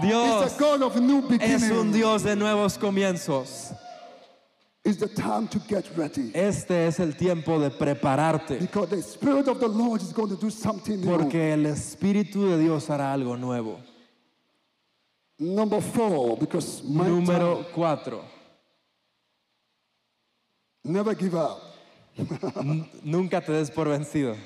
Dios es un Dios de nuevos comienzos. Is the time to get ready. Este es el tiempo de prepararte. Because the Spirit of the Lord is going to do something new. Porque el Espíritu de Dios hará algo nuevo. Número 4. Never give up. Nunca te des por vencido.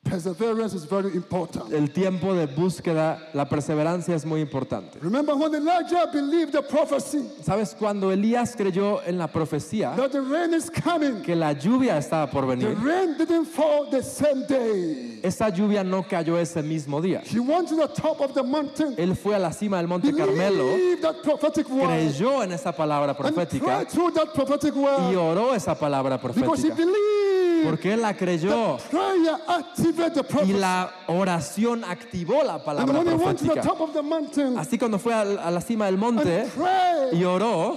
Perseverance is very important. El tiempo de búsqueda, la perseverancia es muy importante. Remember when Elijah believed the prophecy. ¿Sabes cuando Elías creyó en la profecía? That the rain is coming. Que la lluvia estaba por venir. The rain didn't fall the same day. Esa lluvia no cayó ese mismo día. He went to the top of the mountain. Él fue a la cima del Monte Carmelo. That prophetic word. Creyó en esa palabra profética. And prayed through that prophetic word. Y oró esa palabra profética. Because he believed. Porque él la creyó. Y la oración activó la palabra profética. Así cuando fue a la cima del monte y oró,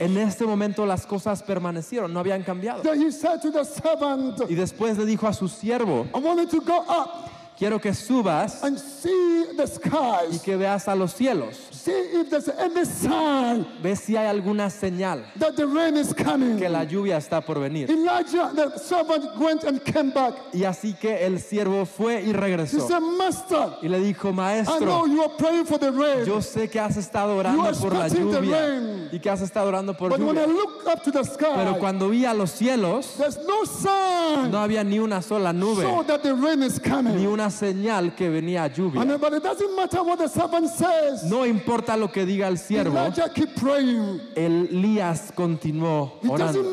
en este momento las cosas permanecieron, no habían cambiado. Y después le dijo a su siervo, quiero que subas y que veas a los cielos. Ve si hay alguna señal que la lluvia está por venir. Y así que el siervo fue y regresó. Y le dijo, maestro, yo sé que has estado orando por la lluvia y que has estado orando por lluvia. Pero cuando vi a los cielos, no había ni una sola nube, ni una señal que venía lluvia. No importa lo que diga el siervo, Elías continuó orando.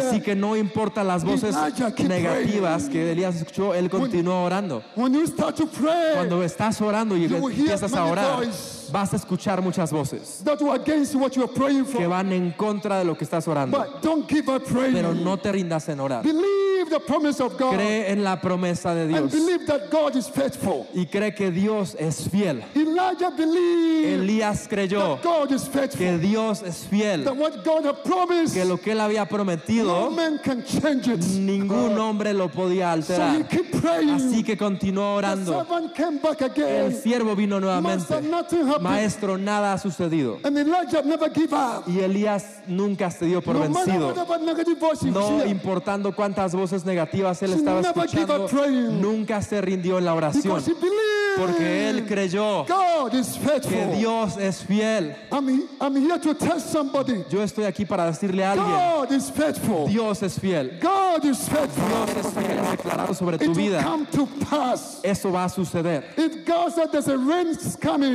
Así que no importa las voces negativas que Elías escuchó, él continuó orando. Cuando estás orando y empiezas a orar, vas a escuchar muchas voces que van en contra de lo que estás orando. Pero no te rindas en orar. Cree en la promesa de Dios y cree que Dios es fiel. Elías creyó que Dios es fiel, que lo que él había prometido ningún hombre lo podía alterar. Así que continuó orando. El siervo vino nuevamente, maestro, nada ha sucedido. Y Elías nunca se dio por vencido. No importando cuántas voces negativas él estaba escuchando, nunca se rindió en la oración, porque él creyó que Dios es fiel. Yo estoy aquí para decirle a alguien, Dios es fiel. Dios es fiel, es declarado sobre tu vida. Eso va a suceder.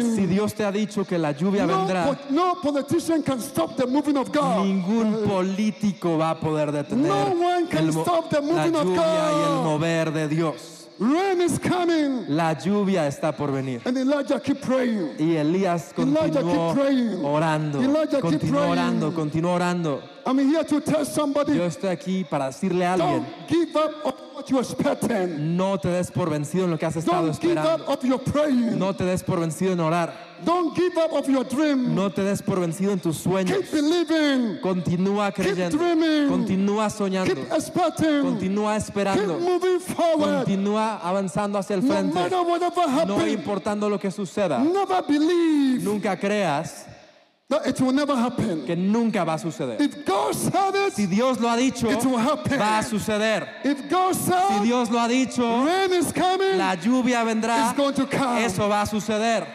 Si Dios te ha dicho que la lluvia vendrá, ningún político va a poder detener la lluvia y el mover de Dios. Rain is coming. La lluvia está por venir. And Elijah kept praying. Y Elías continuó orando. Continuó orando, continuó orando. Yo estoy aquí para decirle a alguien, what you expecting. No te des por vencido en lo que has estado esperando. Don't give up of your praying. No te des por vencido en orar. Don't give up of your dream. No te des por vencido en tus sueños. Keep believing. Continúa creyendo. Keep dreaming. Continúa soñando. Keep expecting. Continúa esperando. Keep moving forward. Continúa avanzando hacia el frente. No matter whatever happens, no importando lo que suceda. Never believe. Nunca creas that it will never happen. Que nunca va a suceder. If God said it, si Dios lo ha dicho, it will happen. Va a suceder. If God said, si Dios lo ha dicho, rain is coming, la lluvia vendrá, it's going to come. Eso va a suceder.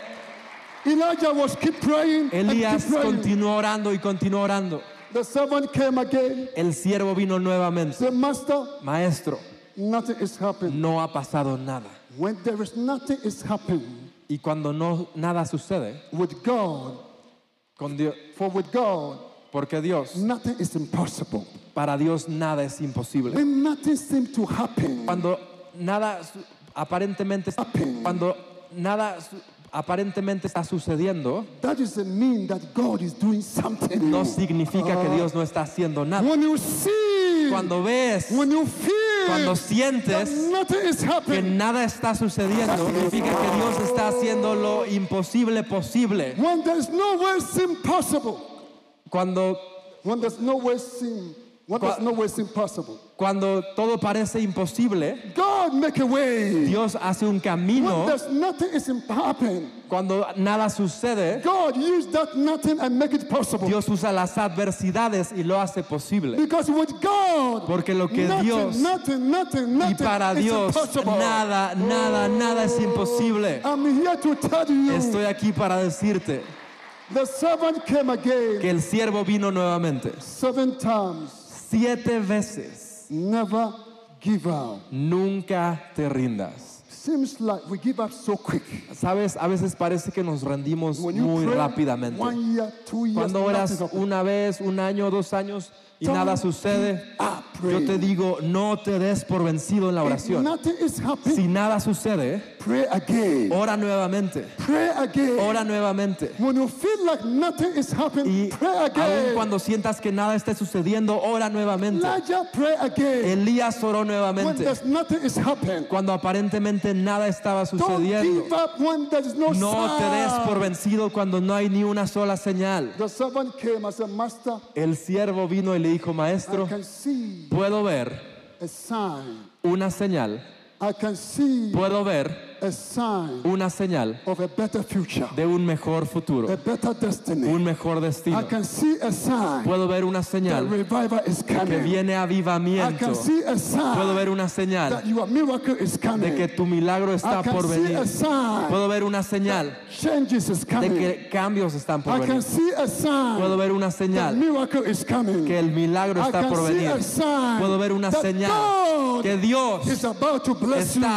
Elías continuó orando y continuó orando. The servant came again. El siervo vino nuevamente. The master, maestro, nothing is happening. No ha pasado nada. When there is nothing is happening, y cuando no nada sucede, with God, con Dios, for with God, porque Dios, nothing is impossible. Para Dios nada es imposible. When nothing seems to happen, cuando nada aparentemente happen, cuando nada aparentemente está sucediendo, that doesn't mean that God is doing something. No significa que Dios no está haciendo nada. When you see, cuando ves, when you feel, cuando sientes que nada está sucediendo, significa que Dios está haciendo lo imposible posible. When there's no way seem possible. Cuando, when there's no way seem, when there's no way seem possible. Cuando todo parece imposible, God make a way. Dios hace un camino. Cuando nada sucede, God use that nothing and make it possible. Dios usa las adversidades y lo hace posible. Because with God, porque lo que nothing, Dios nothing, y para Dios impossible. nada es imposible. I'm here to tell you, estoy aquí para decirte, the servant came again, que el siervo vino nuevamente. 7 veces. Never give up. Nunca te rindas. Seems like we give up so quick. Sabes, a veces parece que nos rendimos muy rápidamente. 1 year, 2 years, cuando oras una vez, 1 año, 2 años y nada sucede, yo te digo, no te des por vencido en la oración. Si nada sucede, pray again. Ora nuevamente. Pray again. Ora nuevamente. When you feel like nothing is happening, pray again. Aun cuando sientas que nada esté sucediendo, ora nuevamente. Pray again. Elías oró nuevamente. When nothing is happening, cuando aparentemente nada estaba sucediendo. Don't give up when there is no sign. Te des por vencido cuando no hay ni una sola señal. The servant came as a master. El siervo vino y le dijo, maestro, puedo ver una señal. Puedo ver una señal de un mejor futuro, un mejor destino. Puedo ver una señal que viene avivamiento. Puedo ver una señal de que tu milagro está por venir. Puedo ver una señal de que cambios están por venir. Puedo ver una señal que el milagro está por venir. Puedo ver una señal que Dios está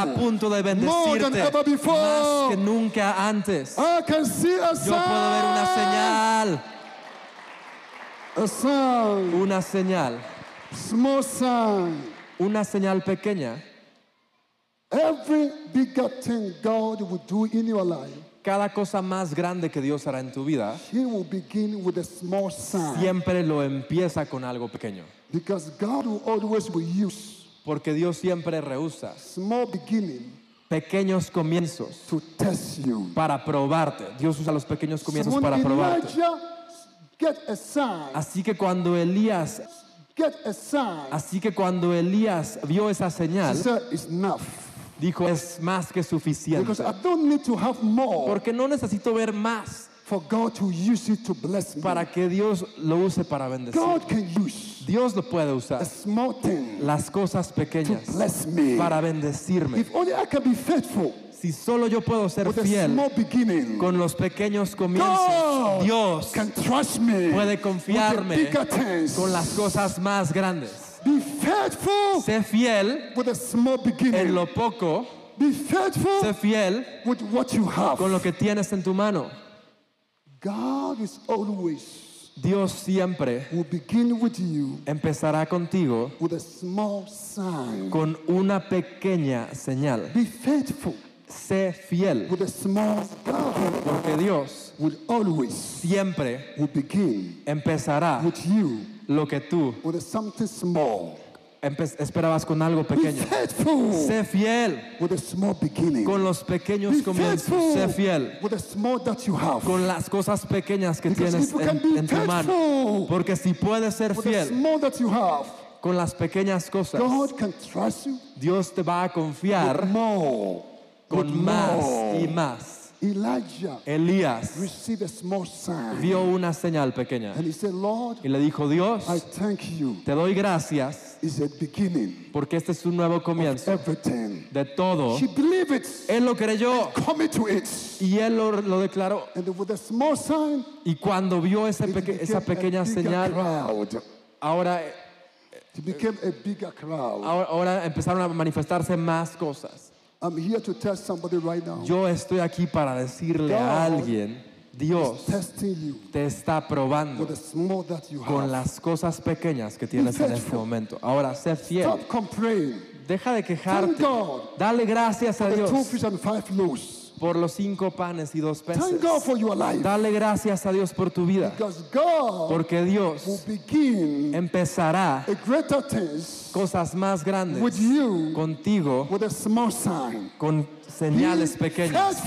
a punto de bendecir. Más que nunca antes. I can see a sign. Yo puedo ver una señal. A sign. Una señal. Small sign. Una señal pequeña. Every bigger thing God will do in your life. Cada cosa más grande que Dios hará en tu vida, He will begin with a small sign. Siempre lo empieza con algo pequeño. Because God will always use. Porque Dios siempre rehúsa small beginning. Pequeños comienzos para probarte. Dios usa los pequeños comienzos para probarte. Así que cuando Elías vio esa señal, dijo, es más que suficiente. Porque no necesito ver más para que Dios lo use para bendecir. Dios lo puede usar. A small thing, las cosas pequeñas para bendecirme. If only I can be faithful, si solo yo puedo ser fiel con los pequeños comienzos, God, Dios can trust me, puede confiarme con las cosas más grandes. Be faithful, sé fiel with a small beginning, en lo poco. Be faithful, sé fiel with what you have, con lo que tienes en tu mano. God is always, Dios siempre empezará contigo con una pequeña señal. Sé fiel, porque Dios siempre empezará lo que tú Esperabas con algo pequeño. Sé fiel con los pequeños comienzos. Sé fiel con las cosas pequeñas que tienes en tu mano. Porque si puedes ser fiel con las pequeñas cosas, Dios te va a confiar con más y más. Elías vio una señal pequeña y le dijo: Dios, te doy gracias porque este es un nuevo comienzo de todo. Él lo creyó y él lo declaró. Y cuando vio esa pequeña señal, ahora empezaron a manifestarse más cosas. Yo estoy aquí para decirle a alguien: Dios te está probando con las cosas pequeñas que tienes en este momento. Ahora, sé fiel. Deja de quejarte. Dale gracias a Dios por los 5 panes y 2 peces. Dale gracias a Dios por tu vida, porque Dios empezará cosas más grandes contigo con señales pequeñas.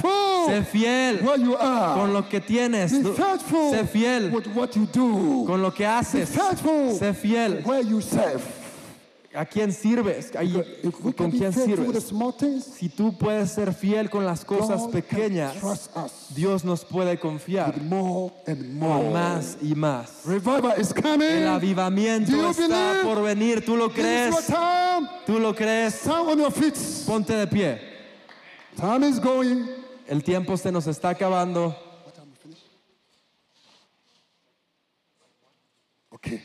Sé fiel con lo que tienes. Sé fiel con lo que haces. Sé fiel a quién sirves, con quién sirves. Si tú puedes ser fiel con las cosas pequeñas, Dios nos puede confiar con más y más. El avivamiento está por venir. ¿Tú lo crees? ¿Tú lo crees? Ponte de pie. El tiempo se nos está acabando. Okay.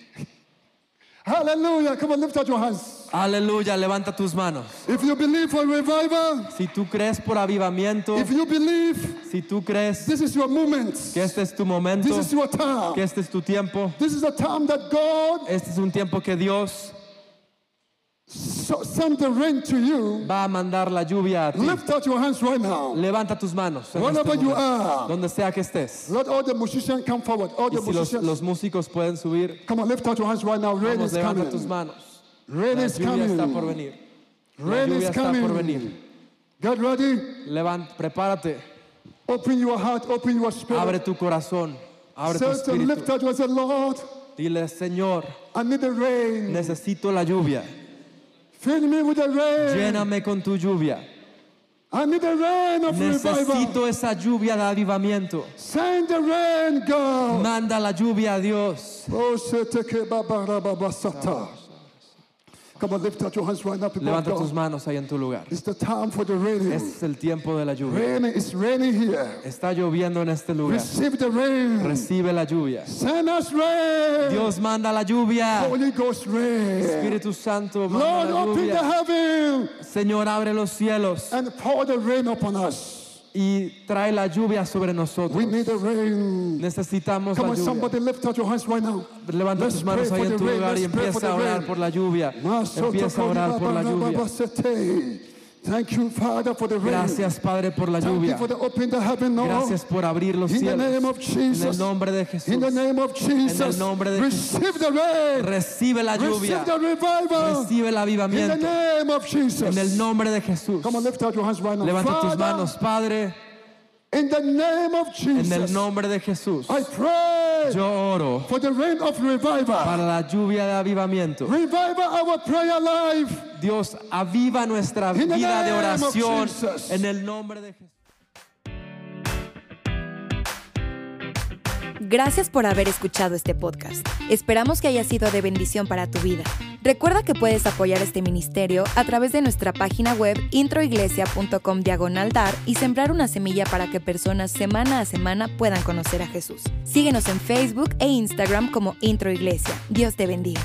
Hallelujah. Come on, lift up your hands. Aleluya, levanta tus manos. If you believe for revival, si tú crees por avivamiento, if you believe, si tú crees, this is your moment, que este es tu momento, this is your time, que este es tu tiempo, this is a time that God, este es un tiempo que Dios send the rain to you, va a mandar la lluvia a ti. Lift out your hands right now. Levanta tus manos. Wherever you are, donde sea que estés. Let all the musicians come forward. All the musicians. Los músicos pueden subir. Come on, lift out your hands right now. Rain is coming. Levanta tus manos. Rain is coming. La lluvia está por venir. Rain is coming. Get ready. Levanta, prepárate. Open your heart. Open your spirit. Abre tu corazón. Abre tu espíritu. Lift out your hands, Lord. Dile: Señor, I need the rain. Necesito la lluvia. Fill me with the rain. Lléname con tu lluvia. I need the rain of revival. Necesito esa lluvia de avivamiento. Send the rain, God. Manda la lluvia a Dios. Come on, lift out your hands right now, people. Levanta tus manos ahí en tu lugar. It's the time for the rain. Es el tiempo de la lluvia. Rain is raining here. Está lloviendo en este lugar. Receive the rain. Recibe la lluvia. Send us rain. Dios manda la lluvia. Holy Ghost rain. Espíritu Santo manda la lluvia. Lord, open the heaven. Señor, abre los cielos. And pour the rain upon us. Y trae la lluvia sobre nosotros. We need the rain. Necesitamos la lluvia. Somebody lift out your hands right now. Levanta tus manos ahí en tu lugar y empieza a orar por la lluvia. Empieza a orar por la lluvia. Thank you, Father, for the rain. Gracias, Padre, por la lluvia. Gracias por abrir los cielos. En el nombre de Jesús. En el nombre de Jesús. Recibe la lluvia. Recibe el avivamiento. En el nombre de Jesús. Levanta tus manos, Padre. En el nombre de Jesús. Yo oro para la lluvia de avivamiento. Dios, aviva nuestra vida de oración en el nombre de Jesús. Gracias por haber escuchado este podcast. Esperamos que haya sido de bendición para tu vida. Recuerda que puedes apoyar este ministerio a través de nuestra página web introiglesia.com/dar y sembrar una semilla para que personas semana a semana puedan conocer a Jesús. Síguenos en Facebook e Instagram como Intro Iglesia. Dios te bendiga.